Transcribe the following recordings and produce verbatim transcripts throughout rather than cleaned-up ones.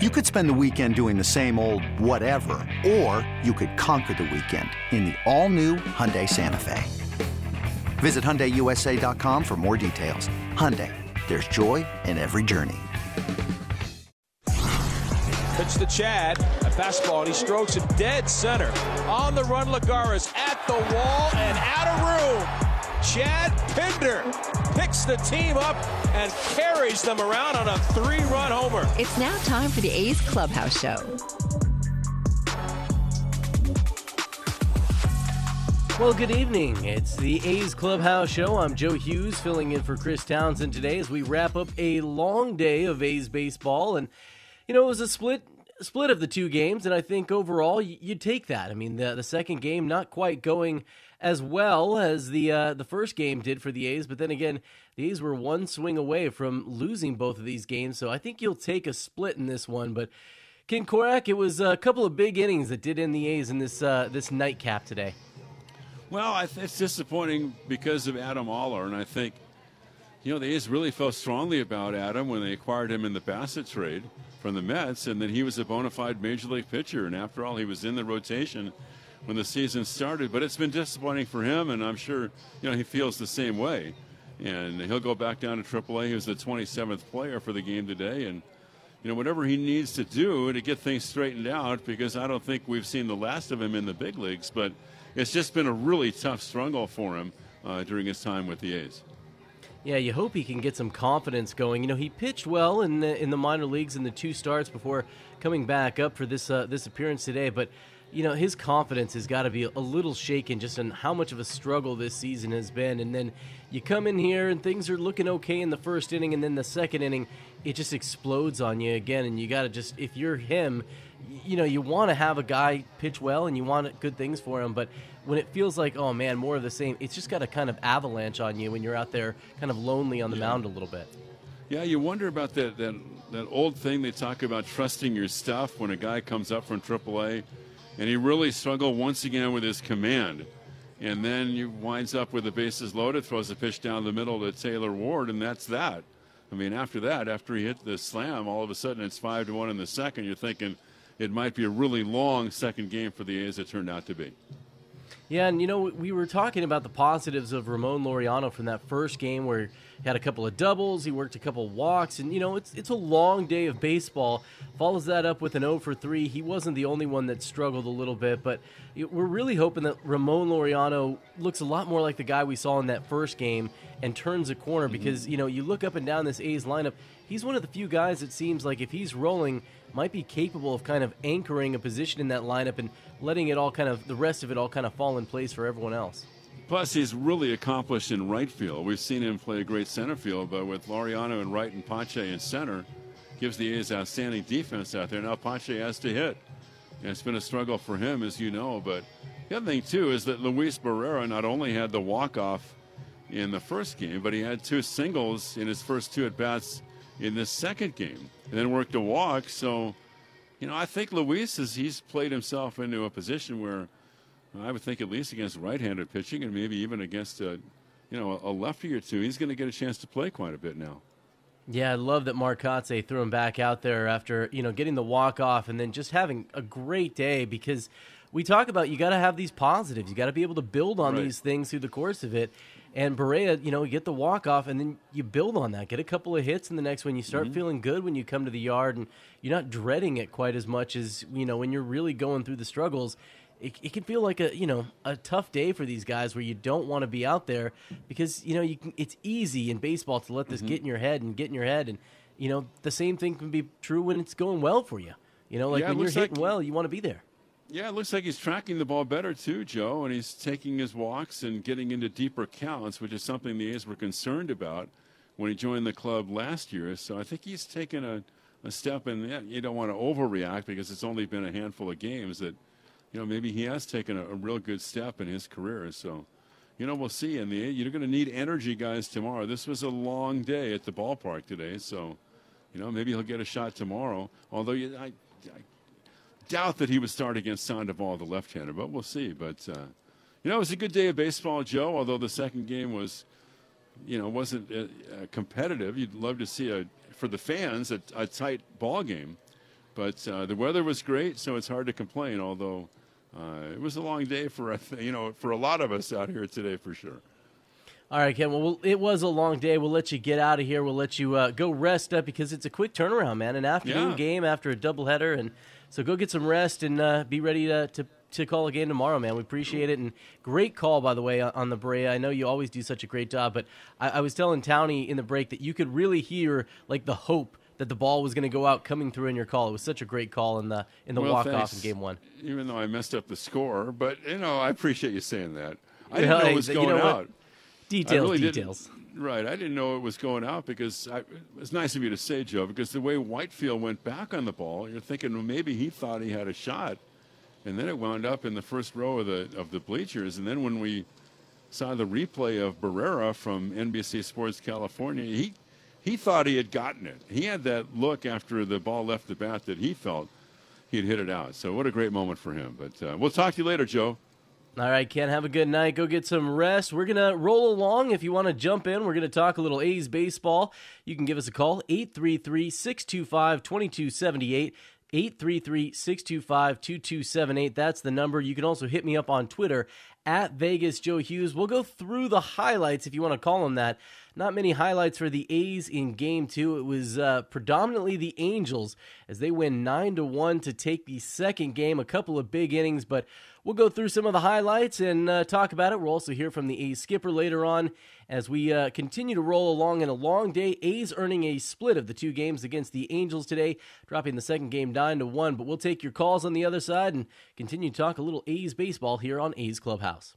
You could spend the weekend doing the same old whatever, or you could conquer the weekend in the all-new Hyundai Santa Fe. Visit Hyundai U S A dot com for more details. Hyundai, there's joy in every journey. Pitch to Chad, a fastball, and he strokes it dead center. On the run, Lagares at the wall and out of room. Chad Pinder picks the team up and carries them around on a three-run homer. It's now time for the A's Clubhouse Show. Well, good evening. It's the A's Clubhouse Show. I'm Joe Hughes, filling in for Chris Townsend today as we wrap up a long day of A's baseball. And, you know, it was a split split of the two games, and I think overall you, you take that. I mean, the, the second game not quite going as well as the uh, the first game did for the A's, but then again, the A's were one swing away from losing both of these games, so I think you'll take a split in this one. But Ken Korak, it was a couple of big innings that did end the A's in this uh, this nightcap today. Well, it's disappointing because of Adam Oller, and I think, you know, the A's really felt strongly about Adam when they acquired him in the Bassitt trade from the Mets, and that he was a bona fide major league pitcher, and after all, he was in the rotation when the season started. But it's been disappointing for him, and I'm sure, you know, he feels the same way. And he'll go back down to triple A. He was the twenty-seventh player for the game today, and, you know, whatever he needs to do to get things straightened out, because I don't think we've seen the last of him in the big leagues, but it's just been a really tough struggle for him uh, during his time with the A's. Yeah, you hope he can get some confidence going. You know, he pitched well in the in the minor leagues in the two starts before coming back up for this uh, this appearance today, but, you know, his confidence has got to be a little shaken just on how much of a struggle this season has been. And then you come in here and things are looking okay in the first inning, and then the second inning, it just explodes on you again. And you got to just, if you're him, you know, you want to have a guy pitch well and you want good things for him. But when it feels like, oh, man, more of the same, it's just got a kind of avalanche on you when you're out there kind of lonely on the yeah. mound a little bit. Yeah, you wonder about that, that, that old thing they talk about, trusting your stuff when a guy comes up from triple A. And he really struggled once again with his command. And then he winds up with the bases loaded, throws a pitch down the middle to Taylor Ward, and that's that. I mean, after that, after he hit the slam, all of a sudden it's five to one in the second. You're thinking it might be a really long second game for the A's. It turned out to be. Yeah, and, you know, we were talking about the positives of Ramon Laureano from that first game where he had a couple of doubles, he worked a couple of walks, and, you know, it's it's a long day of baseball. Follows that up with an oh for three. He wasn't the only one that struggled a little bit, but we're really hoping that Ramon Laureano looks a lot more like the guy we saw in that first game and turns a corner mm-hmm. because, you know, you look up and down this A's lineup, he's one of the few guys that seems like if he's rolling, might be capable of kind of anchoring a position in that lineup and letting it all kind of, the rest of it all kind of fall in place for everyone else. Plus, he's really accomplished in right field. We've seen him play a great center field, but with Laureano in right and Pache in center, gives the A's outstanding defense out there. Now Pache has to hit, and it's been a struggle for him, as you know. But the other thing, too, is that Luis Barrera not only had the walk-off in the first game, but he had two singles in his first two at-bats in this second game, and then worked a walk. So, you know, I think Luis is, he's played himself into a position where I would think at least against right-handed pitching and maybe even against a, you know, a lefty or two, he's going to get a chance to play quite a bit now. Yeah, I love that Mark Kotsay threw him back out there after, you know, getting the walk off and then just having a great day, because we talk about you got to have these positives, you got to be able to build on right. these things through the course of it. And Barrera, you know, you get the walk-off, and then you build on that. Get a couple of hits in the next one. You start mm-hmm. feeling good when you come to the yard, and you're not dreading it quite as much as, you know, when you're really going through the struggles. It, it can feel like a, you know, a tough day for these guys where you don't want to be out there because, you know, you can, it's easy in baseball to let this mm-hmm. get in your head and get in your head. And, you know, the same thing can be true when it's going well for you. You know, like yeah, when you're hitting like, well, you want to be there. Yeah, it looks like he's tracking the ball better too, Joe, and he's taking his walks and getting into deeper counts, which is something the A's were concerned about when he joined the club last year. So I think he's taken a, a step in that. You don't want to overreact because it's only been a handful of games that, you know, maybe he has taken a, a real good step in his career. So, you know, we'll see. And the, you're going to need energy guys tomorrow. This was a long day at the ballpark today, so, you know, maybe he'll get a shot tomorrow. Although you, I. I doubt that he would start against Sandoval, the left-hander, but we'll see. But, uh, you know, it was a good day of baseball, Joe, although the second game was, you know, wasn't uh, competitive. You'd love to see, a for the fans, a, a tight ball game. But uh, the weather was great, so it's hard to complain, although uh, it was a long day for us, you know, for a lot of us out here today for sure. All right, Ken, well, well, it was a long day. We'll let you get out of here. We'll let you uh, go rest up because it's a quick turnaround, man, an afternoon yeah. game after a doubleheader. And so go get some rest and uh, be ready to, to to call a game tomorrow, man. We appreciate it. And great call, by the way, on the Brea. I know you always do such a great job, but I, I was telling Townie in the break that you could really hear, like, the hope that the ball was going to go out coming through in your call. It was such a great call in the in the well, walk-off thanks. in game one. Even though I messed up the score, but, you know, I appreciate you saying that. I didn't know it was going you know out. Details, really details. Right. I didn't know it was going out because I, it's nice of you to say, Joe, because the way Whitefield went back on the ball, you're thinking, well, maybe he thought he had a shot. And then it wound up in the first row of the of the bleachers. And then when we saw the replay of Barrera from N B C Sports California, he he thought he had gotten it. He had that look after the ball left the bat that he felt he'd hit it out. So what a great moment for him. But uh, we'll talk to you later, Joe. All right, Ken, have a good night. Go get some rest. We're going to roll along. If you want to jump in, we're going to talk a little A's baseball. You can give us a call, eight three three, six two five, two two seven eight, eight three three, six two five, two two seven eight. That's the number. You can also hit me up on Twitter, at Vegas Joe Hughes. We'll go through the highlights, if you want to call them that. Not many highlights for the A's in Game two. It was uh, predominantly the Angels as they win nine to one to take the second game. A couple of big innings, but we'll go through some of the highlights and uh, talk about it. We'll also hear from the A's skipper later on as we uh, continue to roll along in a long day. A's earning a split of the two games against the Angels today, dropping the second game nine to one. But we'll take your calls on the other side and continue to talk a little A's baseball here on A's Clubhouse.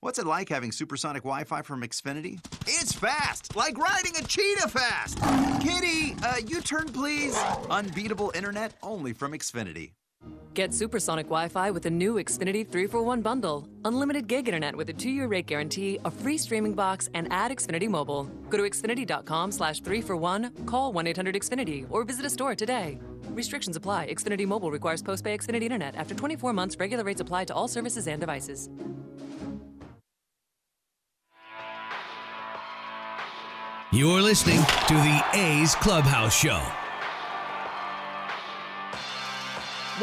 What's it like having supersonic Wi-Fi from Xfinity? It's fast, like riding a cheetah fast. Kitty, uh, U-turn please. Unbeatable internet only from Xfinity. Get supersonic Wi-Fi with a new Xfinity three for one bundle. Unlimited gig internet with a two-year rate guarantee, a free streaming box, and add Xfinity Mobile. Go to Xfinity.com slash three for one, call one eight hundred X X F I N I T Y, or visit a store today. Restrictions apply. Xfinity Mobile requires post-pay Xfinity internet. After twenty-four months, regular rates apply to all services and devices. You're listening to the A's Clubhouse Show.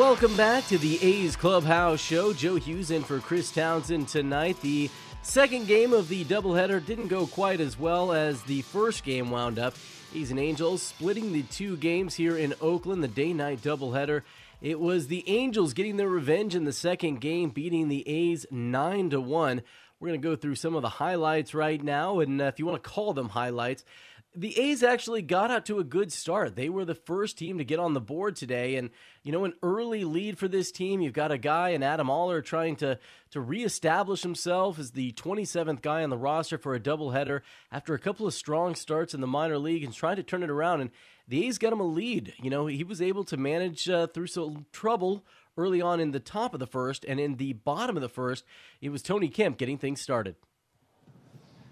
Welcome back to the A's Clubhouse Show. Joe Hughes in for Chris Townsend tonight. The second game of the doubleheader didn't go quite as well as the first game wound up. A's and Angels splitting the two games here in Oakland, the day-night doubleheader. It was the Angels getting their revenge in the second game, beating the A's nine to one. We're going to go through some of the highlights right now, and if you want to call them highlights, the A's actually got out to a good start. They were the first team to get on the board today, and, you know, an early lead for this team. You've got a guy in Adam Oller trying to, to reestablish himself as the twenty-seventh guy on the roster for a doubleheader after a couple of strong starts in the minor league and trying to turn it around, and the A's got him a lead. You know, he was able to manage uh, through some trouble early on in the top of the first, and in the bottom of the first, it was Tony Kemp getting things started.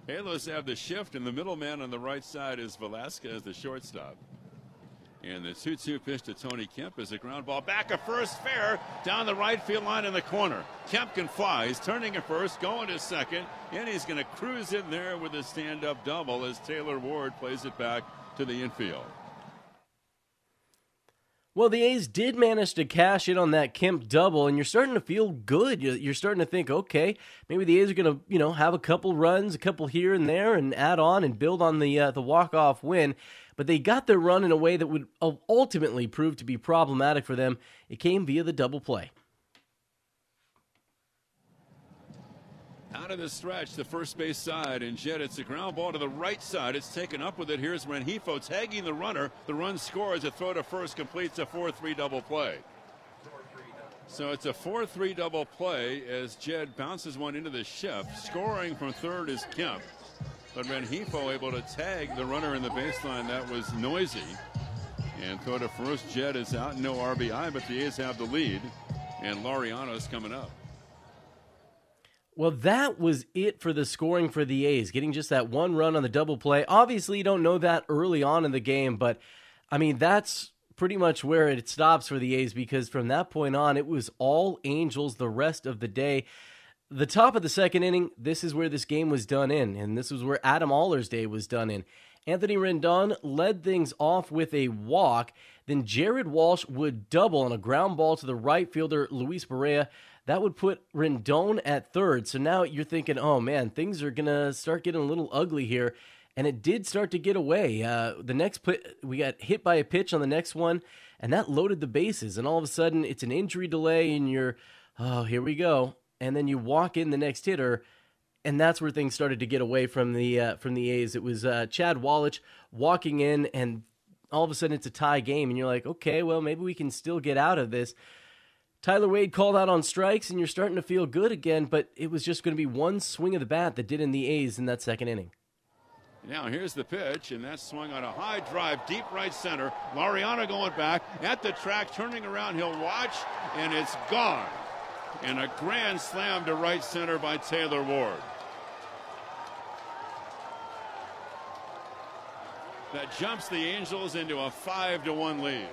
Halos have the shift, and the middleman on the right side is Velasquez, the shortstop. And the two two pitch to Tony Kemp is a ground ball. Back a first, fair, down the right field line in the corner. Kemp can fly. He's turning at first, going to second, and he's going to cruise in there with a stand-up double as Taylor Ward plays it back to the infield. Well, the A's did manage to cash in on that Kemp double, and you're starting to feel good. You're, you're starting to think, okay, maybe the A's are going to, you know, have a couple runs, a couple here and there, and add on and build on the uh, the walk-off win. But they got their run in a way that would ultimately prove to be problematic for them. It came via the double play. Out of the stretch, the first base side, and Jed, it's a ground ball to the right side. It's taken up with it. Here's Renjifo tagging the runner. The run scores. A throw to first completes a four three double play. So it's a four three double play as Jed bounces one into the shift. Scoring from third is Kemp. But Renjifo able to tag the runner in the baseline. That was noisy. And throw to first. Jed is out. No R B I, but the A's have the lead. And Laureano's coming up. Well, that was it for the scoring for the A's, getting just that one run on the double play. Obviously, you don't know that early on in the game, but, I mean, that's pretty much where it stops for the A's, because from that point on, it was all Angels the rest of the day. The top of the second inning, this is where this game was done in, and this was where Adam Oller's day was done in. Anthony Rendon led things off with a walk. Then Jared Walsh would double on a ground ball to the right fielder, Luis Barrera. That would put Rendon at third. So now you're thinking, oh, man, things are going to start getting a little ugly here. And it did start to get away. Uh, the next put, we got hit by a pitch on the next one, and that loaded the bases. And all of a sudden, it's an injury delay, and you're, oh, here we go. And then you walk in the next hitter, and that's where things started to get away from the uh, from the A's. It was uh, Chad Wallach walking in, and all of a sudden it's a tie game, and you're like, okay, well, maybe we can still get out of this. Tyler Wade called out on strikes, and you're starting to feel good again, but it was just going to be one swing of the bat that did in the A's in that second inning. Now here's the pitch, and that swung on a high drive, deep right center. Laureano going back at the track, turning around. He'll watch, and it's gone. And a grand slam to right center by Taylor Ward. That jumps the Angels into a five to one lead.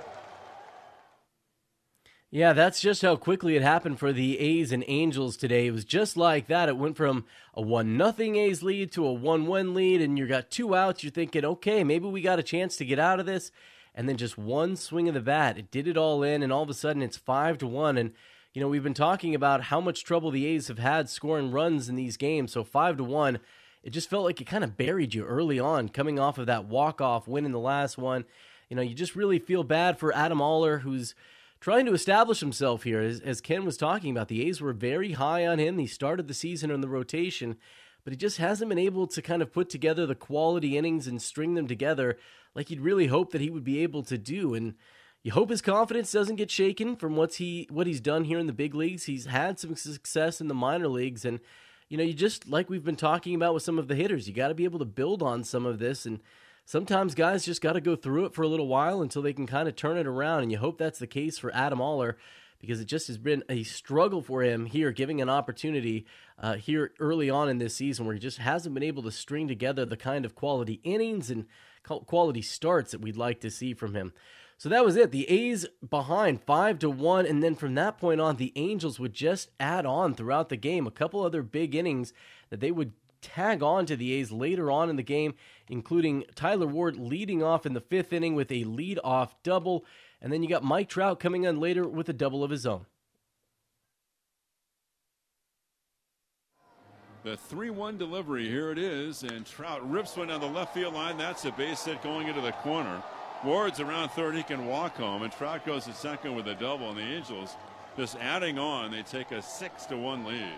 Yeah, that's just how quickly it happened for the A's and Angels today. It was just like that. It went from a one nothing A's lead to a one one lead, and you got two outs. You're thinking, okay, maybe we got a chance to get out of this. And then just one swing of the bat, it did it all in, and all of a sudden it's five to one, and you know, we've been talking about how much trouble the A's have had scoring runs in these games, so five to one, it just felt like it kind of buried you early on, coming off of that walk-off win in the last one. You know, you just really feel bad for Adam Oller, who's trying to establish himself here. As, as Ken was talking about, the A's were very high on him. He started the season in the rotation, but he just hasn't been able to kind of put together the quality innings and string them together like you'd really hope that he would be able to do, and you hope his confidence doesn't get shaken from what's he what he's done here in the big leagues. He's had some success in the minor leagues, and you know, you just, like we've been talking about with some of the hitters, you got to be able to build on some of this, and sometimes guys just got to go through it for a little while until they can kind of turn it around, and you hope that's the case for Adam Oller, because it just has been a struggle for him here, giving an opportunity uh, here early on in this season where he just hasn't been able to string together the kind of quality innings and quality starts that we'd like to see from him. So that was it. The A's behind five to one, and then from that point on, the Angels would just add on throughout the game. A couple other big innings that they would tag on to the A's later on in the game, including Tyler Ward leading off in the fifth inning with a leadoff double, and then you got Mike Trout coming on later with a double of his own. The three one delivery, here it is, and Trout rips one down the left field line. That's a base hit going into the corner. Ward's around third, he can walk home, and Trout goes to second with a double, and the Angels just adding on. They take a six to one lead.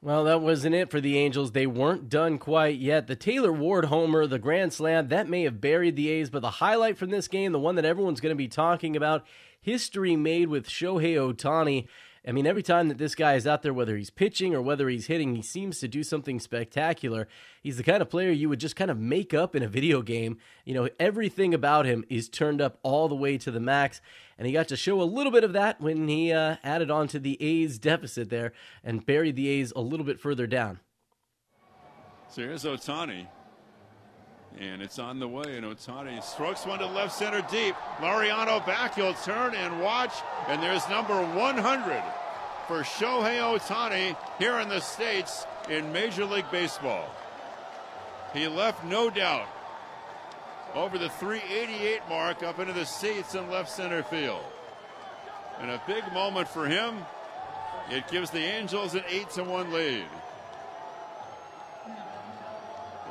Well, that wasn't it for the Angels. They weren't done quite yet. The Taylor Ward homer, the grand slam, that may have buried the A's, but the highlight from this game, the one that everyone's going to be talking about, history made with Shohei Ohtani. I mean, every time that this guy is out there, whether he's pitching or whether he's hitting, he seems to do something spectacular. He's the kind of player you would just kind of make up in a video game. You know, everything about him is turned up all the way to the max, and he got to show a little bit of that when he uh, added on to the A's deficit there and buried the A's a little bit further down. So here's Ohtani, and it's on the way, and Ohtani strokes one to left center deep. Laureano back, he'll turn and watch, and there's number one hundred for Shohei Ohtani here in the States in Major League Baseball. He left no doubt over the three eighty-eight mark up into the seats in left center field. And a big moment for him. It gives the Angels an eight to one lead.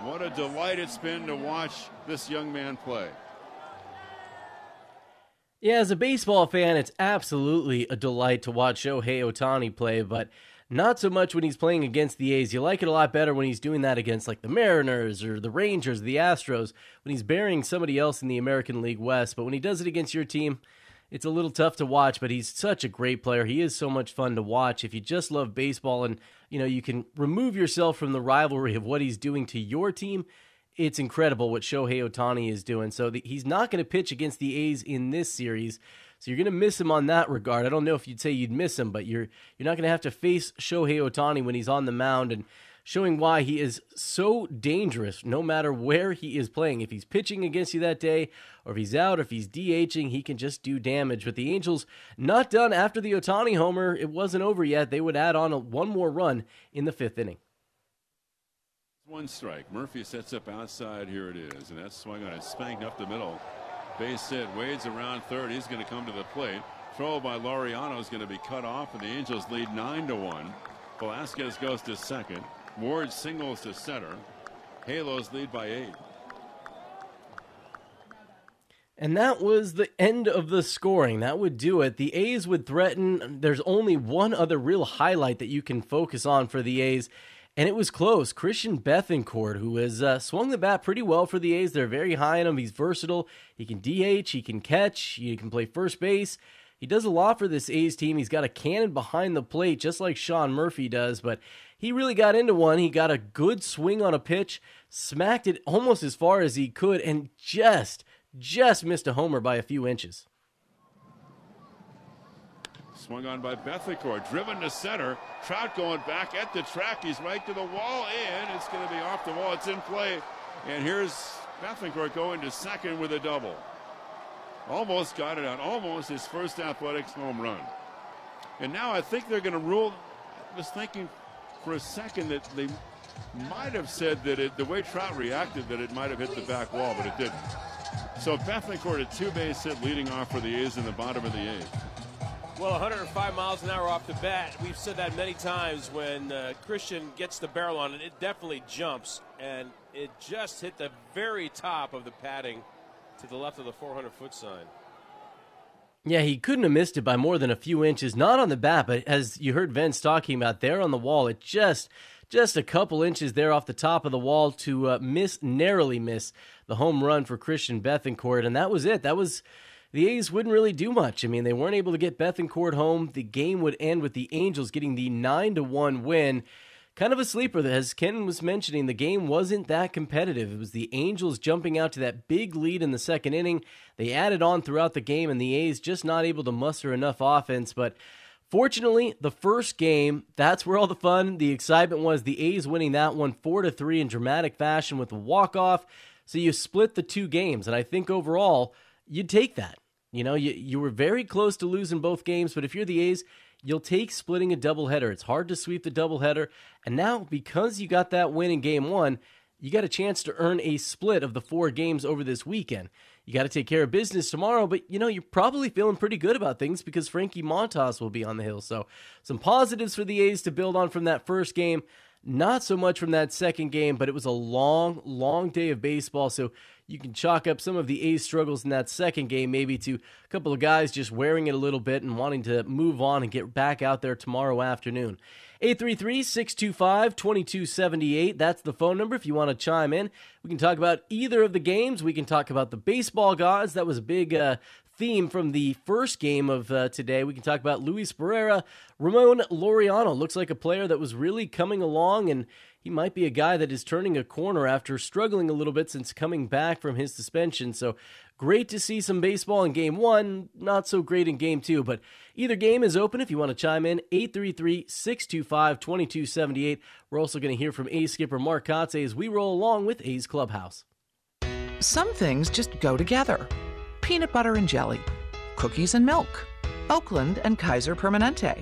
What a delight it's been to watch this young man play. Yeah, as a baseball fan, it's absolutely a delight to watch Shohei Ohtani play, but not so much when he's playing against the A's. You like it a lot better when he's doing that against, like, the Mariners or the Rangers, the Astros, when he's burying somebody else in the American League West. But when he does it against your team, it's a little tough to watch, but he's such a great player. He is so much fun to watch. If you just love baseball and, you know, you can remove yourself from the rivalry of what he's doing to your team, it's incredible what Shohei Ohtani is doing. So the, he's not going to pitch against the A's in this series. So you're going to miss him on that regard. I don't know if you'd say you'd miss him, but you're you're not going to have to face Shohei Ohtani when he's on the mound, and showing why he is so dangerous no matter where he is playing. If he's pitching against you that day, or if he's out, or if he's DHing, he can just do damage. But the Angels not done after the Ohtani homer. It wasn't over yet. They would add on a, one more run in the fifth inning. One strike. Murphy sets up outside. Here it is. And that's swung on. It's spanked up the middle. Base hit. Wade's around third. He's going to come to the plate. Throw by Laureano is going to be cut off, and the Angels lead nine to one. Velasquez goes to second. Ward singles to center. Halos lead by eight. And that was the end of the scoring. That would do it. The A's would threaten. There's only one other real highlight that you can focus on for the A's, and it was close. Christian Bethancourt, who has uh, swung the bat pretty well for the A's. They're very high on him. He's versatile. He can D H. He can catch. He can play first base. He does a lot for this A's team. He's got a cannon behind the plate, just like Sean Murphy does, but he really got into one. He got a good swing on a pitch, smacked it almost as far as he could, and just, just missed a homer by a few inches. Swung on by Bethancourt, driven to center. Trout going back at the track. He's right to the wall, and it's going to be off the wall. It's in play, and here's Bethancourt going to second with a double. Almost got it out. Almost his first Athletics home run. And now I think they're going to rule. I was thinking for a second that they might have said that it, the way Trout reacted, that it might have hit the back wall, but it didn't. So Bethancourt, a two-base hit leading off for the A's in the bottom of the eighth. Well, one hundred five miles an hour off the bat. We've said that many times. When uh, Christian gets the barrel on it, it definitely jumps, and it just hit the very top of the padding, to the left of the four hundred foot sign. Yeah, he couldn't have missed it by more than a few inches. Not on the bat, but as you heard Vince talking about there on the wall, it just, just a couple inches there off the top of the wall to uh, miss, narrowly miss the home run for Christian Bethancourt, and that was it. That was, the A's wouldn't really do much. I mean, they weren't able to get Bethancourt home. The game would end with the Angels getting the nine to one win. Kind of a sleeper. As Ken was mentioning, the game wasn't that competitive. It was the Angels jumping out to that big lead in the second inning. They added on throughout the game, and the A's just not able to muster enough offense. But fortunately, the first game, that's where all the fun, the excitement was. The A's winning that one four to three in dramatic fashion with a walk-off. So you split the two games, and I think overall, you'd take that. You know, you, you were very close to losing both games, but if you're the A's, you'll take splitting a doubleheader. It's hard to sweep the doubleheader. And now, because you got that win in game one, you got a chance to earn a split of the four games over this weekend. You got to take care of business tomorrow, but, you know, you're probably feeling pretty good about things because Frankie Montas will be on the hill. So some positives for the A's to build on from that first game. Not so much from that second game, but it was a long, long day of baseball. So you can chalk up some of the A's struggles in that second game maybe to a couple of guys just wearing it a little bit and wanting to move on and get back out there tomorrow afternoon. eight three three, six two five, two two seven eight. That's the phone number if you want to chime in. We can talk about either of the games. We can talk about the baseball gods. That was a big uh, theme from the first game of uh, today. We can talk about Luis Barrera. Ramon Laureano looks like a player that was really coming along, and he might be a guy that is turning a corner after struggling a little bit since coming back from his suspension. So great to see some baseball in game one, not so great in game two, but either game is open if you want to chime in. Eight three three, six two five, two two seven eight. We're also going to hear from A's skipper Mark Kotsay as we roll along with A's Clubhouse. Some things just go together. Peanut butter and jelly, cookies and milk, Oakland and Kaiser Permanente.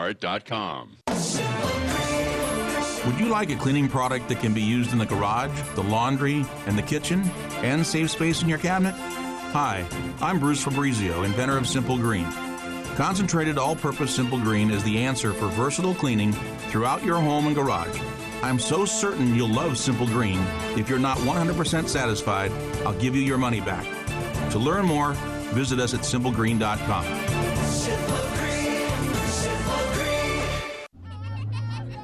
dot com. Would you like a cleaning product that can be used in the garage, the laundry, and the kitchen, and save space in your cabinet? Hi, I'm Bruce Fabrizio, inventor of Simple Green. Concentrated all-purpose Simple Green is the answer for versatile cleaning throughout your home and garage. I'm so certain you'll love Simple Green. If you're not one hundred percent satisfied, I'll give you your money back. To learn more, visit us at simple green dot com. Simple Green, Simple Green.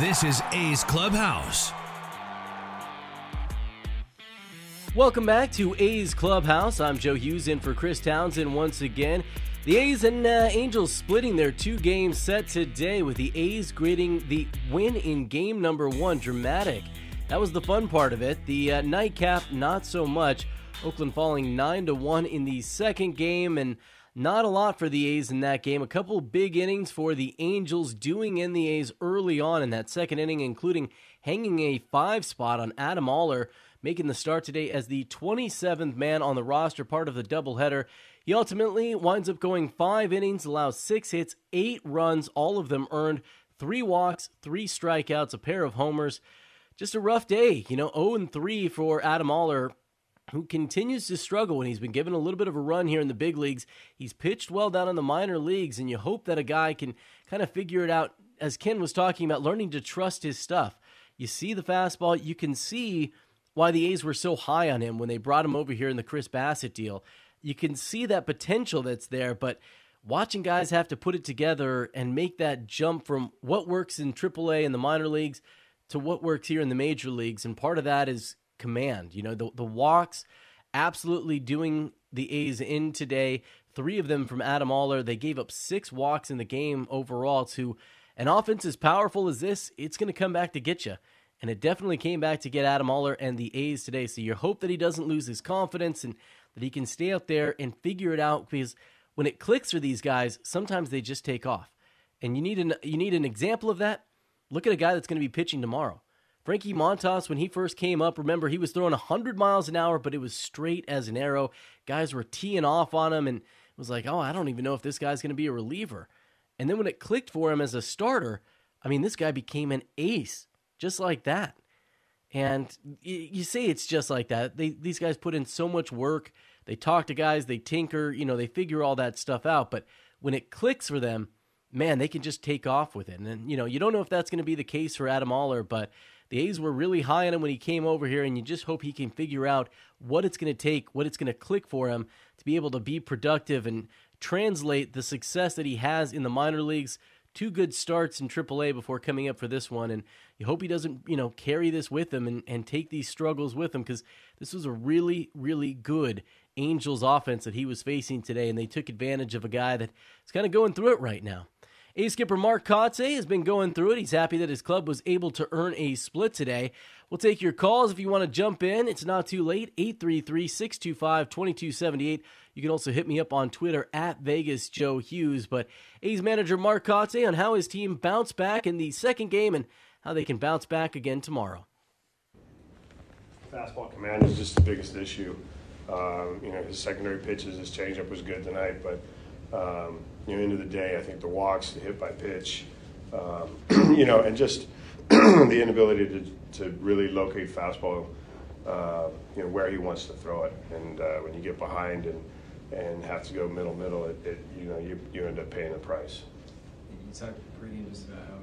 This is A's Clubhouse. Welcome back to A's Clubhouse. I'm Joe Hughes in for Chris Townsend once again. The A's and uh, Angels splitting their two-game set today, with the A's gritting the win in game number one. Dramatic. That was the fun part of it. The uh, nightcap, not so much. Oakland falling nine to one in the second game, and not a lot for the A's in that game. A couple big innings for the Angels, doing in the A's early on in that second inning, including hanging a five spot on Adam Oller, making the start today as the twenty-seventh man on the roster, part of the doubleheader. He ultimately winds up going five innings, allows six hits, eight runs, all of them earned, three walks, three strikeouts, a pair of homers. Just a rough day, you know, oh and three for Adam Oller, who continues to struggle when he's been given a little bit of a run here in the big leagues. He's pitched well down in the minor leagues, and you hope that a guy can kind of figure it out, as Ken was talking about, learning to trust his stuff. You see the fastball, you can see why the A's were so high on him when they brought him over here in the Chris Bassitt deal. You can see that potential that's there, but watching guys have to put it together and make that jump from what works in triple A in the minor leagues to what works here in the major leagues, and part of that is command. You know, the, the walks absolutely doing the A's in today. Three of them from Adam Oller. They gave up six walks in the game overall. To an offense as powerful as this, it's going to come back to get you. And it definitely came back to get Adam Oller and the A's today. So you hope that he doesn't lose his confidence and that he can stay out there and figure it out, because when it clicks for these guys, sometimes they just take off. And you need an, you need an example of that. Look at a guy that's going to be pitching tomorrow. Frankie Montas, when he first came up, remember, he was throwing one hundred miles an hour, but it was straight as an arrow. Guys were teeing off on him, and it was like, oh, I don't even know if this guy's going to be a reliever. And then when it clicked for him as a starter, I mean, this guy became an ace, just like that. And you say it's just like that. They, these guys put in so much work. They talk to guys, they tinker, you know, they figure all that stuff out. But when it clicks for them, man, they can just take off with it. And, you know, you don't know if that's going to be the case for Adam Oller, but the A's were really high on him when he came over here, and you just hope he can figure out what it's going to take, what it's going to click for him to be able to be productive and translate the success that he has in the minor leagues. Two good starts in triple A before coming up for this one, and you hope he doesn't, you know, carry this with him and, and take these struggles with him, because this was a really, really good Angels offense that he was facing today, and they took advantage of a guy that's kind of going through it right now. A's skipper Mark Kotsay has been going through it. He's happy that his club was able to earn a split today. We'll take your calls if you want to jump in. It's not too late. eight three three, six two five, two two seven eight. You can also hit me up on Twitter at Vegas Joe Hughes. But A's manager Mark Kotsay on how his team bounced back in the second game and how they can bounce back again tomorrow. Fastball command is just the biggest issue. Um, you know, his secondary pitches, his changeup was good tonight, but Um, you know, end of the day, I think the walks, the hit by pitch, um, you know, and just the inability to, to really locate fastball, uh, you know, where he wants to throw it. And uh, when you get behind and and have to go middle middle, it, it you know you you end up paying the price. You talked pregame just about how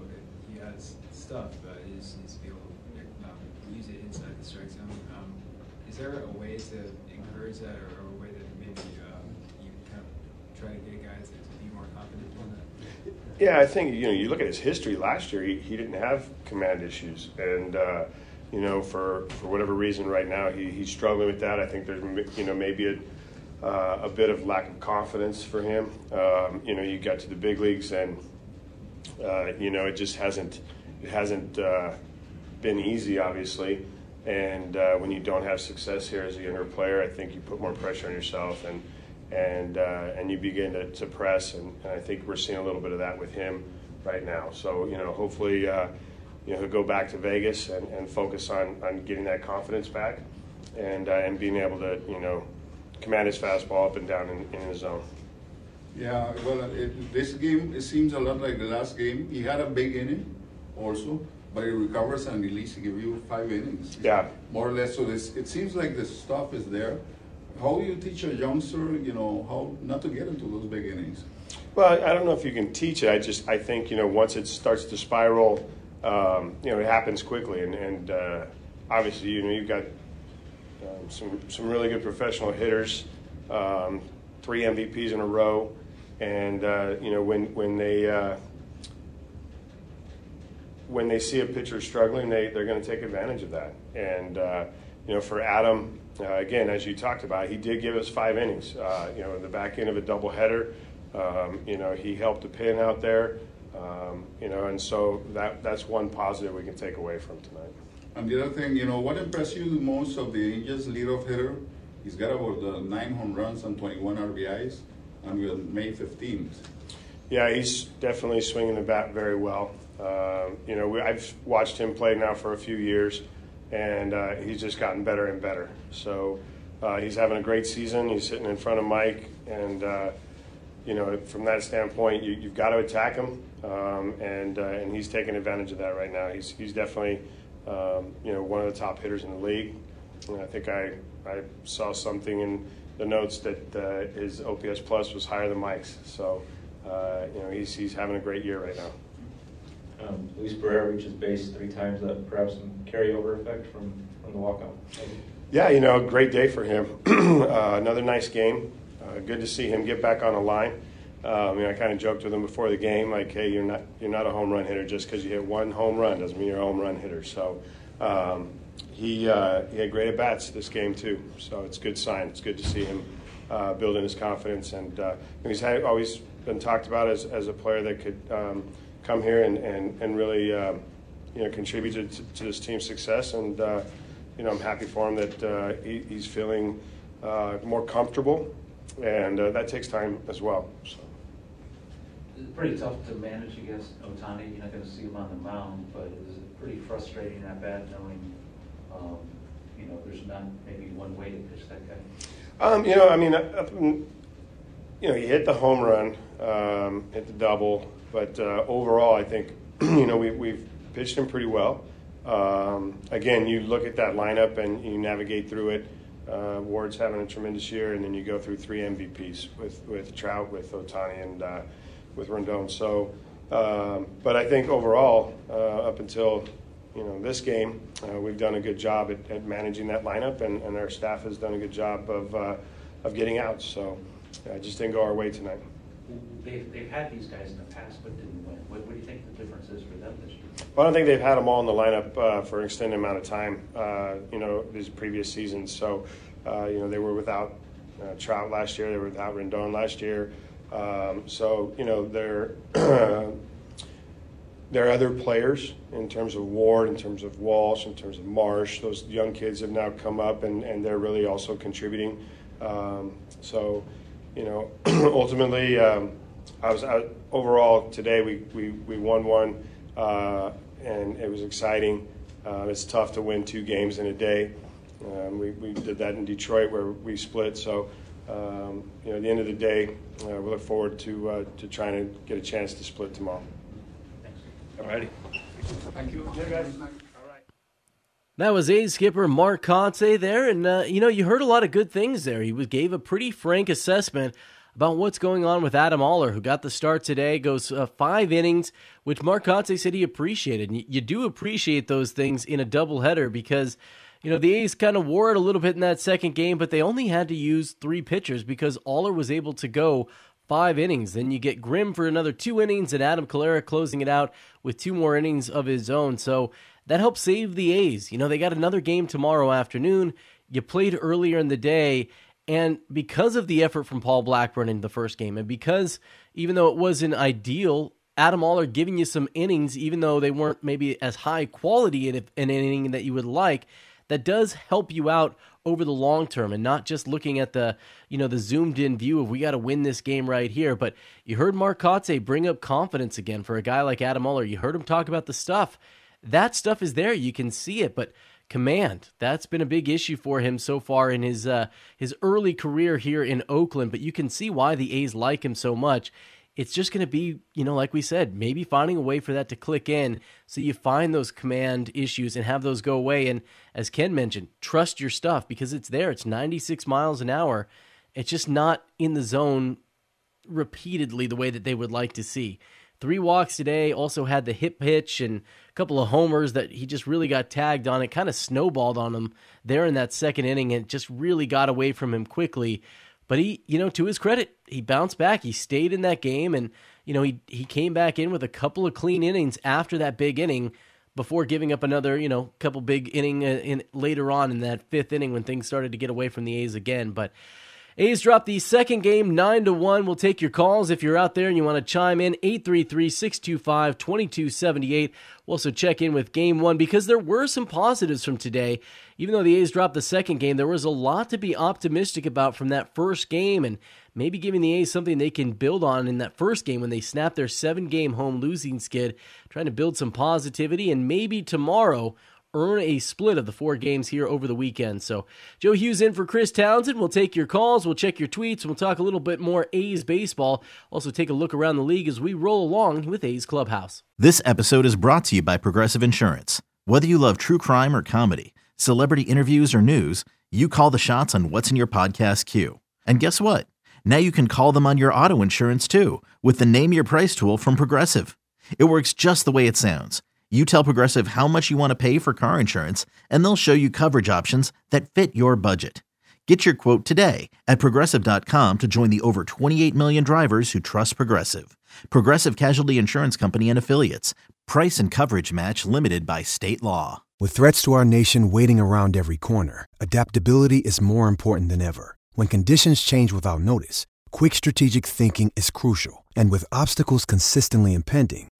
he has stuff, but he just needs to be able to um, use it inside the strike zone. Um, is there a way to encourage that, or a way that maybe um, you kind of try to get guys to be more confident doing that? Yeah, I think you know you look at his history. Last year, he, he didn't have command issues, and uh, you know for for whatever reason, right now he he's struggling with that. I think there's you know maybe a Uh, a bit of lack of confidence for him. Um, you know, you got to the big leagues, and uh, you know, it just hasn't it hasn't uh, been easy, obviously. And uh, when you don't have success here as a younger player, I think you put more pressure on yourself, and and uh, and you begin to, to press. And, and I think we're seeing a little bit of that with him right now. So you know, hopefully, uh, you know, he'll go back to Vegas and, and focus on, on getting that confidence back, and uh, and being able to you know. command his fastball up and down in, in his zone. Yeah, well, it, this game, it seems a lot like the last game. He had a big inning also, but he recovers and releases. He gives you five innings. Yeah. More or less. So this, it seems like the stuff is there. How do you teach a youngster, you know, how not to get into those big innings? Well, I don't know if you can teach it. I just, I think, you know, once it starts to spiral, um, you know, it happens quickly. And, and uh, obviously, you know, you've got Um, some some really good professional hitters, um, three M V Ps in a row, and uh, you know when when they uh, when they see a pitcher struggling, they they're going to take advantage of that. And uh, you know for Adam, uh, again as you talked about, he did give us five innings. Uh, you know in the back end of a doubleheader, um, you know he helped the pin out there. Um, you know and so that that's one positive we can take away from tonight. And the other thing, you know, what impressed you the most of the Angels leadoff hitter? He's got about uh, nine home runs and twenty-one R B Is, and we're May fifteenth. Yeah, he's definitely swinging the bat very well. Uh, you know, we, I've watched him play now for a few years, and uh, he's just gotten better and better. So uh, he's having a great season. He's sitting in front of Mike, and uh, you know, from that standpoint, you, you've got to attack him, um, and uh, and he's taking advantage of that right now. He's he's definitely. Um, you know, one of the top hitters in the league. And I think I, I saw something in the notes that uh, his O P S plus was higher than Mike's. So, uh, you know, he's he's having a great year right now. Um, Luis Barrera reaches base three times. That perhaps some carryover effect from, from the walk-off. Yeah, you know, great day for him. uh, another nice game. Uh, good to see him get back on the line. Um, you know, I kind of joked with him before the game, like, "Hey, you're not you're not a home run hitter. Just because you hit one home run doesn't mean you're a home run hitter." So um, he uh, he had great at bats this game too. So it's a good sign. It's good to see him uh, building his confidence, and uh, he's had, always been talked about as, as a player that could um, come here and and and really um, you know contribute to, to this team's success. And uh, you know, I'm happy for him that uh, he, he's feeling uh, more comfortable, and uh, that takes time as well. So. It's pretty tough to manage against Ohtani. You're not going to see him on the mound, but it's pretty frustrating at bat knowing, um, you know, there's not maybe one way to pitch that guy. Um, you know, I mean, uh, you know, he hit the home run, um, hit the double, but uh, overall, I think, you know, we, we've pitched him pretty well. Um, again, you look at that lineup and you navigate through it. Uh, Ward's having a tremendous year, and then you go through three M V Ps with with Trout, with Ohtani, and. Uh, with Rendon, so, um, but I think overall, uh, up until, you know, this game, uh, we've done a good job at, at managing that lineup, and, and our staff has done a good job of uh, of getting out, so it uh, just didn't go our way tonight. They've, they've had these guys in the past, but didn't win. What, what do you think the difference is for them this year? Well, I don't think they've had them all in the lineup uh, for an extended amount of time, uh, you know, these previous seasons, so, uh, you know, they were without uh, Trout last year, they were without Rendon last year. Um, so, you know, there, there are other players in terms of Ward, in terms of Walsh, in terms of Marsh. Those young kids have now come up, and, and they're really also contributing. Um, so, you know, ultimately, um, I was I, overall today we, we, we won one, uh, and it was exciting. Uh, it's tough to win two games in a day. Um, we, we did that in Detroit where we split, so. Um, you know, at the end of the day, uh, we look forward to uh, to trying to get a chance to split tomorrow. Thanks. All righty. Thank you. Yeah, guys. All right. That was A's skipper Mark Kotsay there, and uh, you know, you heard a lot of good things there. He was, gave a pretty frank assessment about what's going on with Adam Oller, who got the start today, goes uh, five innings, which Mark Kotsay said he appreciated. And you, you do appreciate those things in a doubleheader because, you know, the A's kind of wore it a little bit in that second game, but they only had to use three pitchers because Oller was able to go five innings. Then you get Grimm for another two innings, and Adam Oller closing it out with two more innings of his own. So that helped save the A's. You know, they got another game tomorrow afternoon. You played earlier in the day, and because of the effort from Paul Blackburn in the first game, and because even though it wasn't ideal, Adam Oller giving you some innings, even though they weren't maybe as high quality in an inning that you would like, that does help you out over the long term, and not just looking at the, you know, the zoomed in view of we got to win this game right here. But you heard Mark Kotsay bring up confidence again for a guy like Adam Oller. You heard him talk about the stuff. That stuff is there. You can see it, but command, that's been a big issue for him so far in his uh, his early career here in Oakland, but you can see why the A's like him so much. It's just going to be, you know, like we said, maybe finding a way for that to click in so you find those command issues and have those go away. And as Ken mentioned, trust your stuff because it's there. It's ninety-six miles an hour. It's just not in the zone repeatedly the way that they would like to see. Three walks today, also had the hip pitch and a couple of homers that he just really got tagged on. It kind of snowballed on him there in that second inning and just really got away from him quickly. But he, you know, to his credit, he bounced back. He stayed in that game, and, you know, he he came back in with a couple of clean innings after that big inning before giving up another, you know, couple big inning in, later on in that fifth inning when things started to get away from the A's again. But A's dropped the second game nine to one. We'll take your calls if you're out there and you want to chime in. eight three three, six two five, two two seven eight. We'll also check in with Game one because there were some positives from today. Even though the A's dropped the second game, there was a lot to be optimistic about from that first game and maybe giving the A's something they can build on in that first game when they snapped their seven-game home losing skid, trying to build some positivity and maybe tomorrow earn a split of the four games here over the weekend. So Joe Hughes in for Chris Townsend. We'll take your calls. We'll check your tweets. We'll talk a little bit more A's baseball. Also take a look around the league as we roll along with A's Clubhouse. This episode is brought to you by Progressive Insurance. Whether you love true crime or comedy, celebrity interviews or news, you call the shots on what's in your podcast queue. And guess what? Now you can call them on your auto insurance too with the Name Your Price tool from Progressive. It works just the way it sounds. You tell Progressive how much you want to pay for car insurance, and they'll show you coverage options that fit your budget. Get your quote today at Progressive dot com to join the over twenty-eight million drivers who trust Progressive. Progressive Casualty Insurance Company and Affiliates. Price and coverage match limited by state law. With threats to our nation waiting around every corner, adaptability is more important than ever. When conditions change without notice, quick strategic thinking is crucial. And with obstacles consistently impending,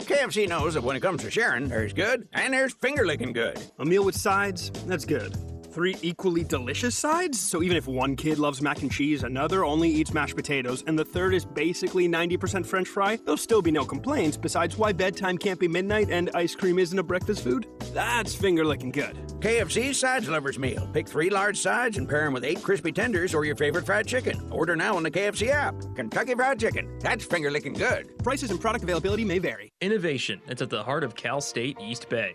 K F C knows that when it comes to sharing, there's good and there's finger-licking good. A meal with sides, that's good. three equally delicious sides. So even if one kid loves mac and cheese, another only eats mashed potatoes, and the third is basically ninety percent French fry, there'll still be no complaints besides why bedtime can't be midnight and ice cream isn't a breakfast food. That's finger-licking good. K F C Sides Lovers Meal. Pick three large sides and pair them with eight crispy tenders or your favorite fried chicken. Order now on the K F C app. Kentucky Fried Chicken. That's finger-licking good. Prices and product availability may vary. Innovation. It's at the heart of Cal State East Bay.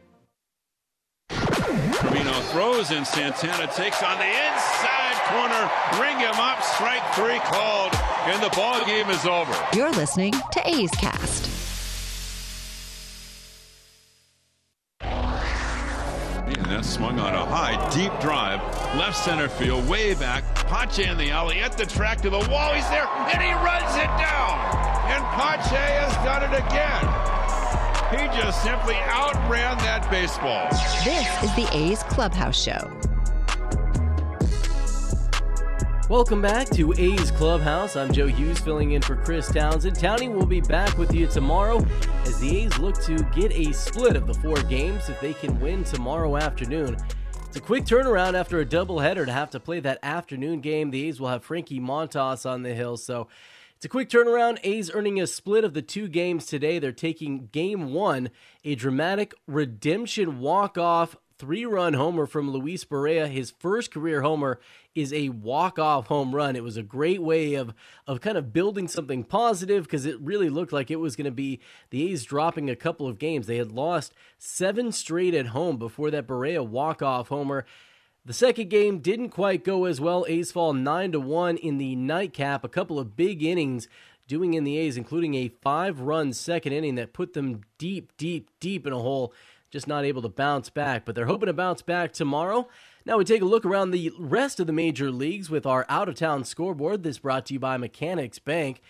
Trevino throws and Santana takes on the inside corner. Ring him up. Strike three called, and the ball game is over. You're listening to A's Cast. And that's swung on a high, deep drive, left center field, way back. Pache in the alley, at the track to the wall. He's there, and he runs it down. And Pache has done it again. He just simply outran that baseball. This is the A's Clubhouse Show. Welcome back to A's Clubhouse. I'm Joe Hughes filling in for Chris Townsend. Townie will be back with you tomorrow as the A's look to get a split of the four games if they can win tomorrow afternoon. It's a quick turnaround after a doubleheader to have to play that afternoon game. The A's will have Frankie Montas on the hill, so it's a quick turnaround. A's earning a split of the two games today. They're taking game one, a dramatic redemption walk-off three-run homer from Luis Barrera. His first career homer is a walk-off home run. It was a great way of, of kind of building something positive because it really looked like it was going to be the A's dropping a couple of games. They had lost seven straight at home before that Barrera walk-off homer. The second game didn't quite go as well. A's fall nine to one in the nightcap. A couple of big innings doing in the A's, including a five-run second inning that put them deep, deep, deep in a hole. Just not able to bounce back, but they're hoping to bounce back tomorrow. Now we take a look around the rest of the major leagues with our out-of-town scoreboard. This brought to you by Mechanics Bank.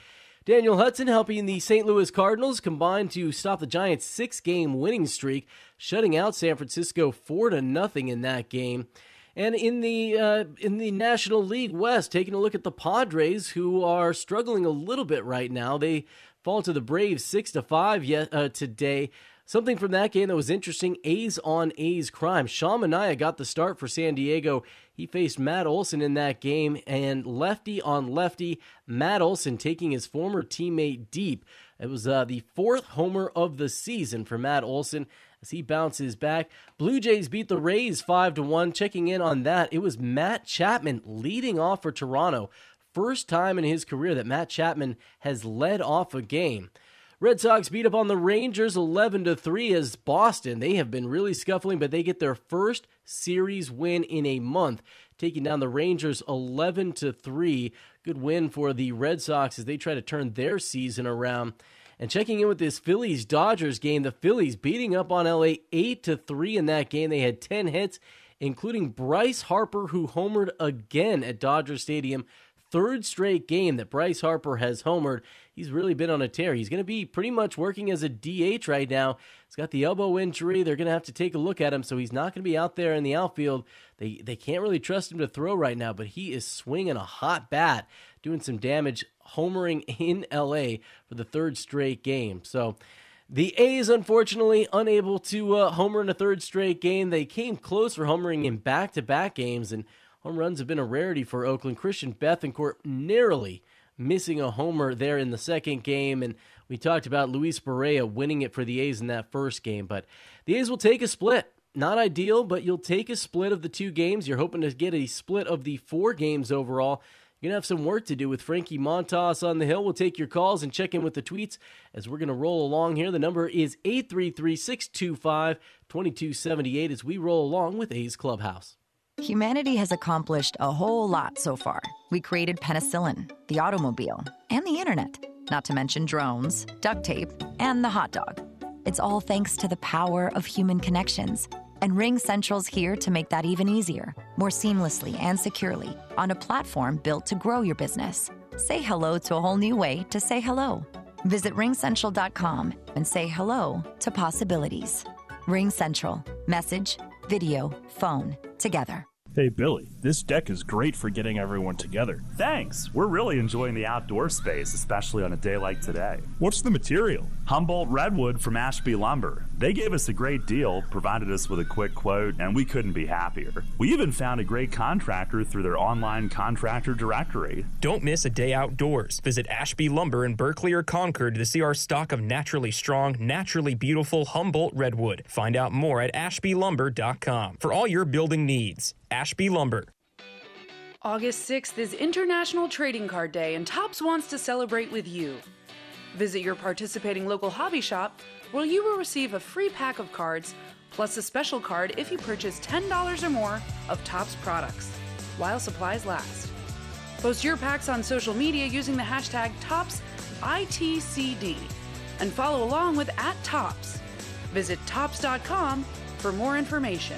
Daniel Hudson helping the Saint Louis Cardinals combine to stop the Giants' six-game winning streak, shutting out San Francisco four to nothing in that game. And in the uh, in the National League West, taking a look at the Padres, who are struggling a little bit right now. They fall to the Braves six to five yet, uh, today. Something from that game that was interesting, A's on A's crime. Sean Murphy got the start for San Diego. He faced Matt Olson in that game, and lefty on lefty, Matt Olson taking his former teammate deep. It was uh, the fourth homer of the season for Matt Olson as he bounces back. Blue Jays beat the Rays five to one. Checking in on that, it was Matt Chapman leading off for Toronto. First time in his career that Matt Chapman has led off a game. Red Sox beat up on the Rangers eleven to three as Boston. They have been really scuffling, but they get their first series win in a month, taking down the Rangers eleven to three. Good win for the Red Sox as they try to turn their season around. And checking in with this Phillies-Dodgers game, the Phillies beating up on L A eight to three in that game. They had ten hits, including Bryce Harper, who homered again at Dodger Stadium. Third straight game that Bryce Harper has homered. He's really been on a tear. He's going to be pretty much working as a D H right now. He's got the elbow injury. They're going to have to take a look at him, so he's not going to be out there in the outfield. They they can't really trust him to throw right now, but he is swinging a hot bat, doing some damage, homering in L A for the third straight game. So the A's, unfortunately, unable to uh, homer in a third straight game. They came close for homering in back-to-back games, and home runs have been a rarity for Oakland. Christian Bethancourt narrowly missing a homer there in the second game, and we talked about Luis Barrera winning it for the A's in that first game, but the A's will take a split. Not ideal, but you'll take a split of the two games. You're hoping to get a split of the four games overall. You're going to have some work to do with Frankie Montas on the hill. We'll take your calls and check in with the tweets as we're going to roll along here. The number is eight three three, six two five, two two seven eight as we roll along with A's Clubhouse. Humanity has accomplished a whole lot so far. We created penicillin, the automobile, and the internet, not to mention drones, duct tape, and the hot dog. It's all thanks to the power of human connections. And Ring Central's here to make that even easier, more seamlessly and securely, on a platform built to grow your business. Say hello to a whole new way to say hello. Visit ring central dot com and say hello to possibilities. Ring Central. Message, video, phone, together. Hey, Billy, this deck is great for getting everyone together. Thanks. We're really enjoying the outdoor space, especially on a day like today. What's the material? Humboldt Redwood from Ashby Lumber. They gave us a great deal, provided us with a quick quote, and we couldn't be happier. We even found a great contractor through their online contractor directory. Don't miss a day outdoors. Visit Ashby Lumber in Berkeley or Concord to see our stock of naturally strong, naturally beautiful Humboldt Redwood. Find out more at ashby lumber dot com for all your building needs. Ashby Lumber. August sixth is International Trading Card Day, and Topps wants to celebrate with you. Visit your participating local hobby shop, where you will receive a free pack of cards, plus a special card if you purchase ten dollars or more of Topps products, while supplies last. Post your packs on social media using the hashtag Topps I T C D, and follow along with at Topps. Visit Topps dot com for more information.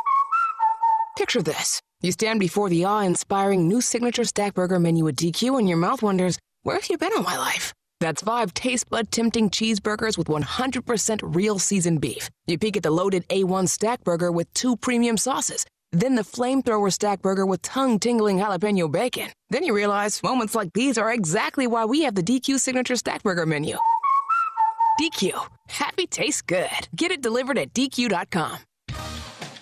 Picture this. You stand before the awe-inspiring new signature stack burger menu at D Q and your mouth wonders, where have you been all my life? That's five taste bud-tempting cheeseburgers with one hundred percent real seasoned beef. You peek at the loaded A one stack burger with two premium sauces. Then the flamethrower stack burger with tongue-tingling jalapeno bacon. Then you realize moments like these are exactly why we have the D Q signature stack burger menu. D Q. Happy tastes good. Get it delivered at D Q dot com.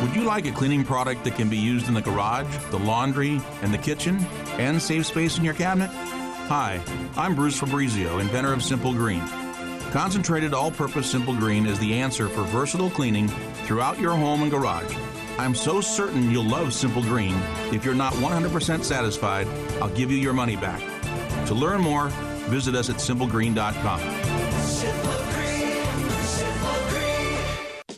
Would you like a cleaning product that can be used in the garage, the laundry, and the kitchen, and save space in your cabinet? Hi, I'm Bruce Fabrizio, inventor of Simple Green. Concentrated all-purpose Simple Green is the answer for versatile cleaning throughout your home and garage. I'm so certain you'll love Simple Green. If you're not one hundred percent satisfied, I'll give you your money back. To learn more, visit us at simple green dot com.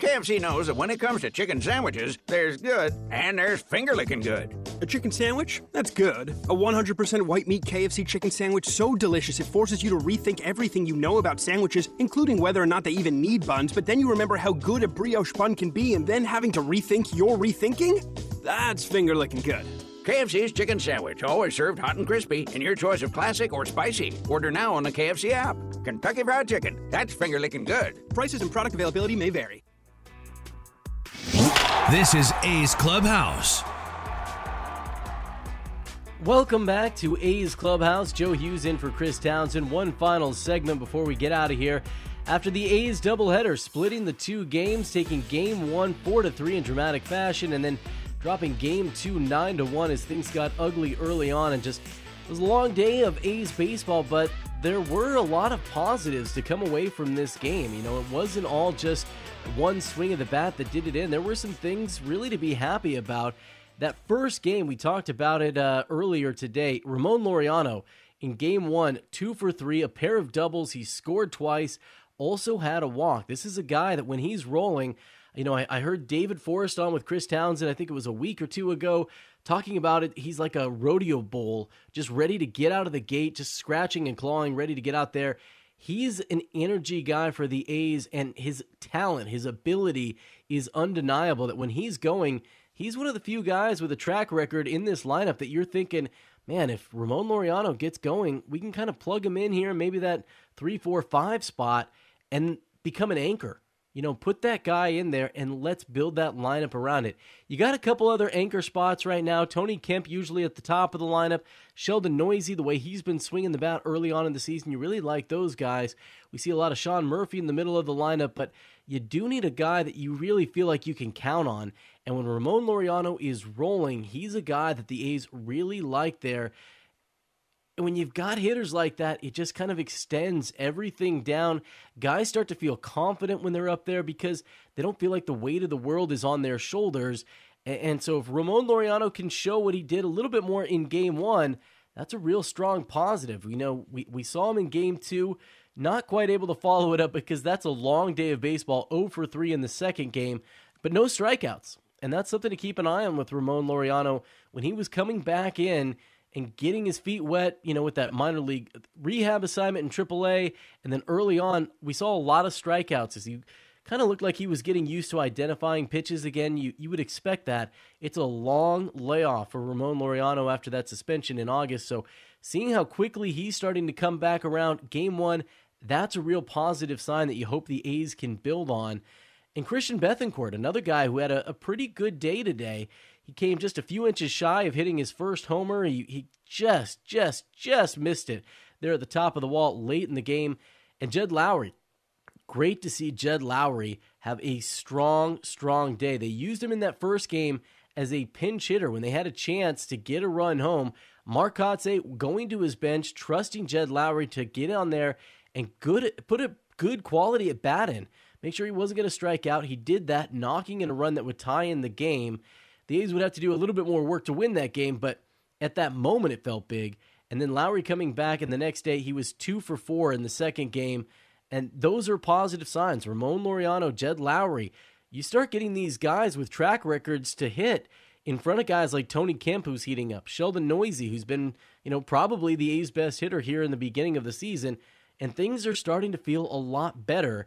K F C knows that when it comes to chicken sandwiches, there's good and there's finger-licking good. A chicken sandwich? That's good. A one hundred percent white meat K F C chicken sandwich so delicious it forces you to rethink everything you know about sandwiches, including whether or not they even need buns, but then you remember how good a brioche bun can be and then having to rethink your rethinking? That's finger-licking good. K F C's chicken sandwich, always served hot and crispy in your choice of classic or spicy. Order now on the K F C app. Kentucky Fried Chicken. That's finger-licking good. Prices and product availability may vary. This is A's Clubhouse. Welcome back to A's Clubhouse. Joe Hughes in for Chris Townsend. One final segment before we get out of here. After the A's doubleheader, splitting the two games, taking game one four to three in dramatic fashion, and then dropping game two nine to one as things got ugly early on. And just, it was a long day of A's baseball, but there were a lot of positives to come away from this game. You know, it wasn't all just one swing of the bat that did it in. There were some things really to be happy about. That first game, we talked about it uh, earlier today. Ramon Laureano in game one, two for three, a pair of doubles. He scored twice, also had a walk. This is a guy that when he's rolling, you know, I, I heard David Forrest on with Chris Townsend, I think it was a week or two ago, talking about it. He's like a rodeo bull, just ready to get out of the gate, just scratching and clawing, ready to get out there. He's an energy guy for the A's, and his talent, his ability is undeniable that when he's going, he's one of the few guys with a track record in this lineup that you're thinking, man, if Ramon Laureano gets going, we can kind of plug him in here, maybe that three, four, five spot, and become an anchor. You know, put that guy in there and let's build that lineup around it. You got a couple other anchor spots right now. Tony Kemp usually at the top of the lineup. Sheldon Noisy, the way he's been swinging the bat early on in the season, you really like those guys. We see a lot of Sean Murphy in the middle of the lineup, but you do need a guy that you really feel like you can count on. And when Ramon Laureano is rolling, he's a guy that the A's really like there. And when you've got hitters like that, it just kind of extends everything down. Guys start to feel confident when they're up there because they don't feel like the weight of the world is on their shoulders. And so if Ramon Laureano can show what he did a little bit more in game one, that's a real strong positive. You know, we, we saw him in game two, not quite able to follow it up because that's a long day of baseball, oh for three in the second game, but no strikeouts. And that's something to keep an eye on with Ramon Laureano when he was coming back in and getting his feet wet, you know, with that minor league rehab assignment in triple A. And then early on, we saw a lot of strikeouts as he kind of looked like he was getting used to identifying pitches again. You you would expect that. It's a long layoff for Ramon Laureano after that suspension in August. So seeing how quickly he's starting to come back around game one, that's a real positive sign that you hope the A's can build on. And Christian Bethancourt, another guy who had a, a pretty good day today. He came just a few inches shy of hitting his first homer. He, he just, just, just missed it there at the top of the wall late in the game. And Jed Lowrie, great to see Jed Lowrie have a strong, strong day. They used him in that first game as a pinch hitter when they had a chance to get a run home. Mark Kotsay going to his bench, trusting Jed Lowrie to get on there and good put a good quality at bat in. Make sure he wasn't going to strike out. He did that, knocking in a run that would tie in the game. The A's would have to do a little bit more work to win that game, but at that moment it felt big. And then Lowrie coming back, and the next day he was two for four in the second game. And those are positive signs. Ramon Laureano, Jed Lowrie. You start getting these guys with track records to hit in front of guys like Tony Kemp, who's heating up, Sheldon Noisy, who's been, you know, probably the A's best hitter here in the beginning of the season. And things are starting to feel a lot better.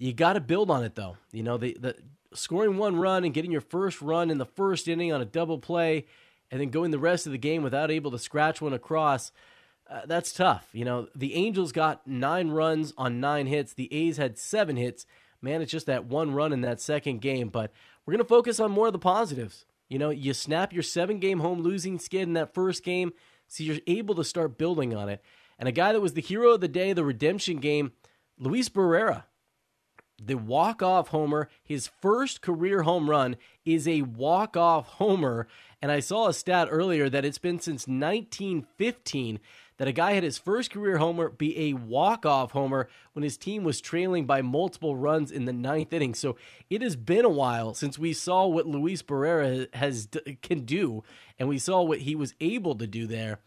You got to build on it, though. You know, the the. Scoring one run and getting your first run in the first inning on a double play and then going the rest of the game without able to scratch one across, uh, that's tough. You know, the Angels got nine runs on nine hits. The A's had seven hits. Man, it's just that one run in that second game. But we're going to focus on more of the positives. You know, you snap your seven-game home losing skid in that first game, so you're able to start building on it. And a guy that was the hero of the day, the redemption game, Luis Barrera. The walk-off homer, his first career home run, is a walk-off homer. And I saw a stat earlier that it's been since nineteen fifteen that a guy had his first career homer be a walk-off homer when his team was trailing by multiple runs in the ninth inning. So it has been a while since we saw what Luis Barrera has, can do, and we saw what he was able to do there.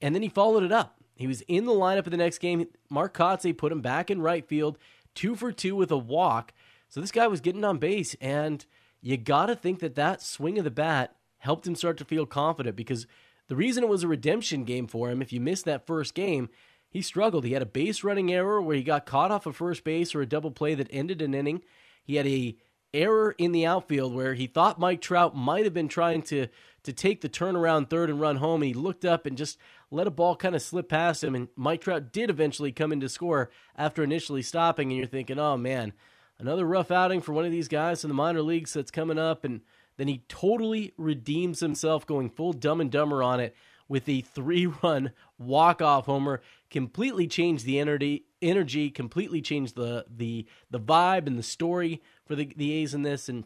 And then he followed it up. He was in the lineup of the next game. Mark Kotsay put him back in right field. Two for two with a walk. So this guy was getting on base, and you got to think that that swing of the bat helped him start to feel confident because the reason it was a redemption game for him, if you missed that first game, he struggled. He had a base running error where he got caught off of first base or a double play that ended an inning. He had a error in the outfield where he thought Mike Trout might have been trying to, to take the turnaround third and run home, and he looked up and just let a ball kind of slip past him, and Mike Trout did eventually come in to score after initially stopping, and you're thinking, oh man, another rough outing for one of these guys in the minor leagues that's coming up, and then he totally redeems himself going full Dumb and Dumber on it with the three-run walk-off homer. Completely changed the energy, energy completely changed the the the vibe and the story for the, the A's in this. And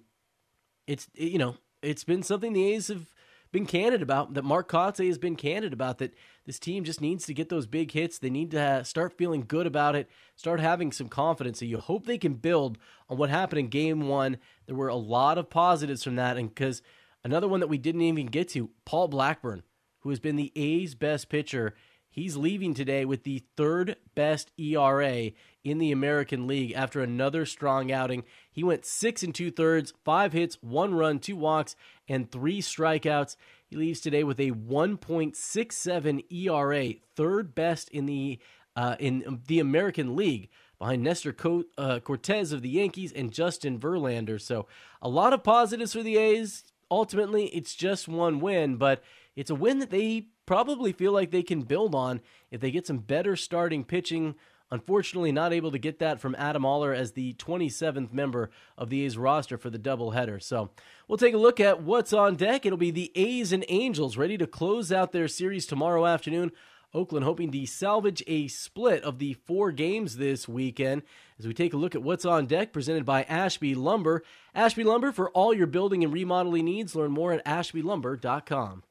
it's, you know, it's been something the A's have been candid about, that Mark Kotsay has been candid about, that this team just needs to get those big hits. They need to start feeling good about it, start having some confidence. So you hope they can build on what happened in game one. There were a lot of positives from that. And because another one that we didn't even get to, Paul Blackburn, who has been the A's best pitcher, he's leaving today with the third best E R A in the American League after another strong outing. He went six and two-thirds, five hits, one run, two walks, and three strikeouts. He leaves today with a one point six seven E R A, third best in the uh, in the American League, behind Nestor Co- uh, Cortez of the Yankees and Justin Verlander. So a lot of positives for the A's. Ultimately, it's just one win, but it's a win that they probably feel like they can build on if they get some better starting pitching. Unfortunately, not able to get that from Adam Oller as the twenty-seventh member of the A's roster for the doubleheader. So we'll take a look at what's on deck. It'll be the A's and Angels ready to close out their series tomorrow afternoon. Oakland hoping to salvage a split of the four games this weekend. As we take a look at what's on deck, presented by Ashby Lumber. Ashby Lumber, for all your building and remodeling needs. Learn more at ashby lumber dot com.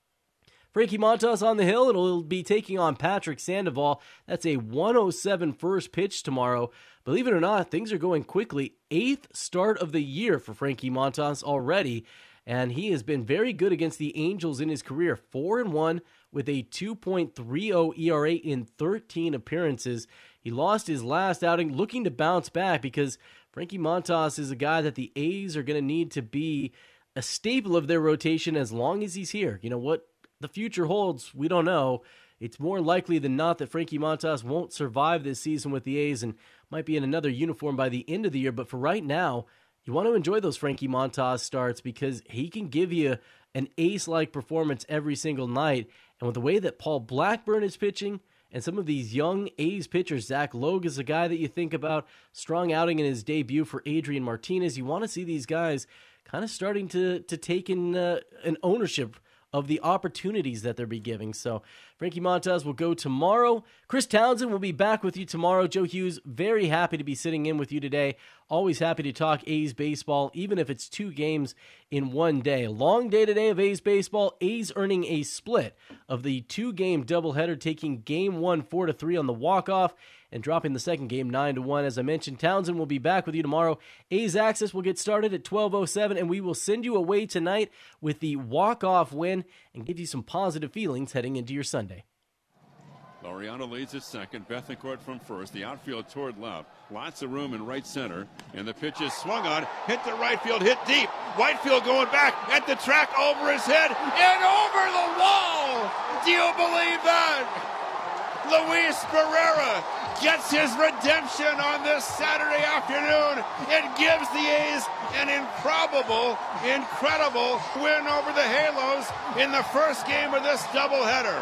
Frankie Montas on the hill. It'll be taking on Patrick Sandoval. That's a one oh seven first pitch tomorrow. Believe it or not, things are going quickly. Eighth start of the year for Frankie Montas already, and he has been very good against the Angels in his career. four and one with a two point three oh E R A in thirteen appearances. He lost his last outing, looking to bounce back because Frankie Montas is a guy that the A's are going to need to be a staple of their rotation as long as he's here. You know what the future holds, we don't know. It's more likely than not that Frankie Montas won't survive this season with the A's and might be in another uniform by the end of the year. But for right now, you want to enjoy those Frankie Montas starts because he can give you an ace-like performance every single night. And with the way that Paul Blackburn is pitching and some of these young A's pitchers, Zach Logue is a guy that you think about, strong outing in his debut for Adrian Martinez. You want to see these guys kind of starting to, to take in uh, an ownership of the opportunities that they'll be giving. So Frankie Montas will go tomorrow. Chris Townsend will be back with you tomorrow. Joe Hughes, very happy to be sitting in with you today. Always happy to talk A's baseball, even if it's two games in one day. Long day today of A's baseball. A's earning a split of the two-game doubleheader, taking game one four to three on the walk-off and dropping the second game nine to one. As I mentioned, Townsend will be back with you tomorrow. A's Axis will get started at twelve oh seven, and we will send you away tonight with the walk-off win and give you some positive feelings heading into your Sunday. Laureano leads at second, Bethancourt from first, the outfield toward left. Lots of room in right center, and the pitch is swung on, hit the right field, hit deep. Whitefield going back at the track, over his head, and over the wall! Do you believe that? Luis Barrera gets his redemption on this Saturday afternoon and gives the A's an improbable, incredible win over the Halos in the first game of this doubleheader.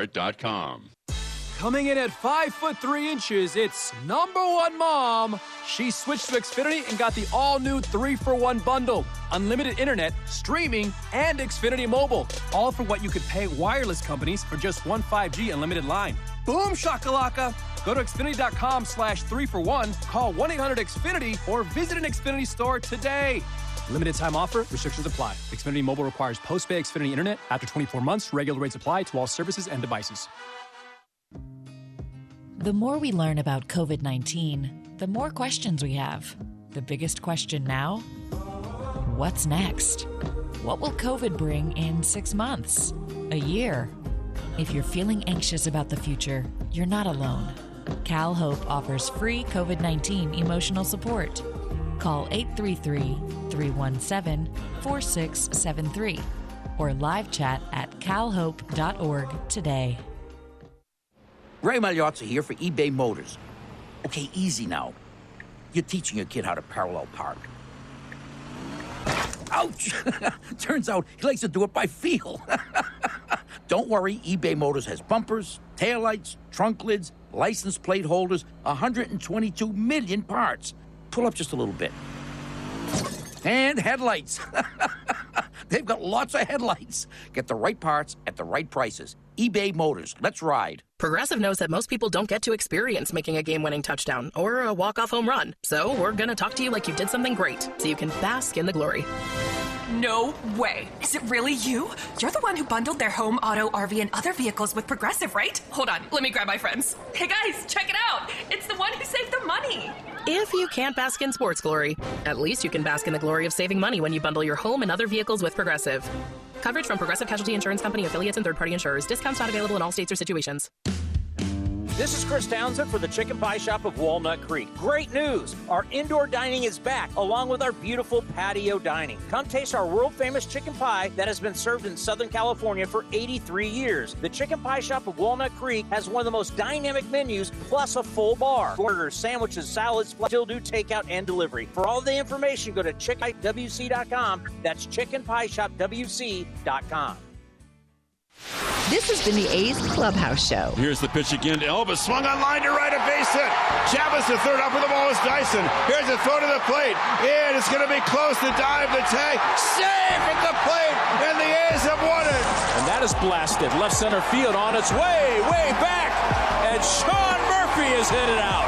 dot com. Coming in at five foot three inches, it's number one mom. She switched to Xfinity and got the all-new three for one bundle. Unlimited internet, streaming, and Xfinity Mobile. All for what you could pay wireless companies for just one five G unlimited line. Boom shakalaka! Go to Xfinity.com slash three for one, call one eight hundred X finity, or visit an Xfinity store today. Limited time offer. Restrictions apply. Xfinity Mobile requires post-pay Xfinity internet. After twenty-four months, regular rates apply to all services and devices. The more we learn about COVID nineteen, the more questions we have. The biggest question now? What's next? What will COVID bring in six months? A year? If you're feeling anxious about the future, you're not alone. CalHope offers free COVID nineteen emotional support. Call eight three three, three one seven, four six seven three or live chat at cal hope dot org today. Ray Magliozza here for eBay Motors. Okay, easy now. You're teaching your kid how to parallel park. Ouch! Turns out he likes to do it by feel. Don't worry, eBay Motors has bumpers, taillights, trunk lids, license plate holders, one hundred twenty-two million parts. Pull up just a little bit. And headlights. They've got lots of headlights. Get the right parts at the right prices. eBay Motors. Let's ride. Progressive knows that most people don't get to experience making a game-winning touchdown or a walk-off home run. So we're going to talk to you like you did something great so you can bask in the glory. No way. Is it really you? You're the one who bundled their home, auto, R V, and other vehicles with Progressive, right? Hold on. Let me grab my friends. Hey, guys, check it out. It's the one who saved the money. If you can't bask in sports glory, at least you can bask in the glory of saving money when you bundle your home and other vehicles with Progressive. Coverage from Progressive Casualty Insurance Company, affiliates, and third-party insurers. Discounts not available in all states or situations. This is Chris Townsend for the Chicken Pie Shop of Walnut Creek. Great news! Our indoor dining is back, along with our beautiful patio dining. Come taste our world-famous chicken pie that has been served in Southern California for eighty-three years. The Chicken Pie Shop of Walnut Creek has one of the most dynamic menus, plus a full bar. Burgers, sandwiches, salads, still do takeout and delivery. For all the information, go to chicken pie shop W C dot com. That's chicken pie shop W C dot com. This has been the A's Clubhouse Show. Here's the pitch again to Elvis. Swung on line to right, a base hit. Chavez to third, up with the ball is Dyson. Here's a throw to the plate. And it's going to be close to dive, the tag. Safe at the plate, and the A's have won it. And that is blasted. Left center field on its way, way back. And Sean Murphy has hit it out.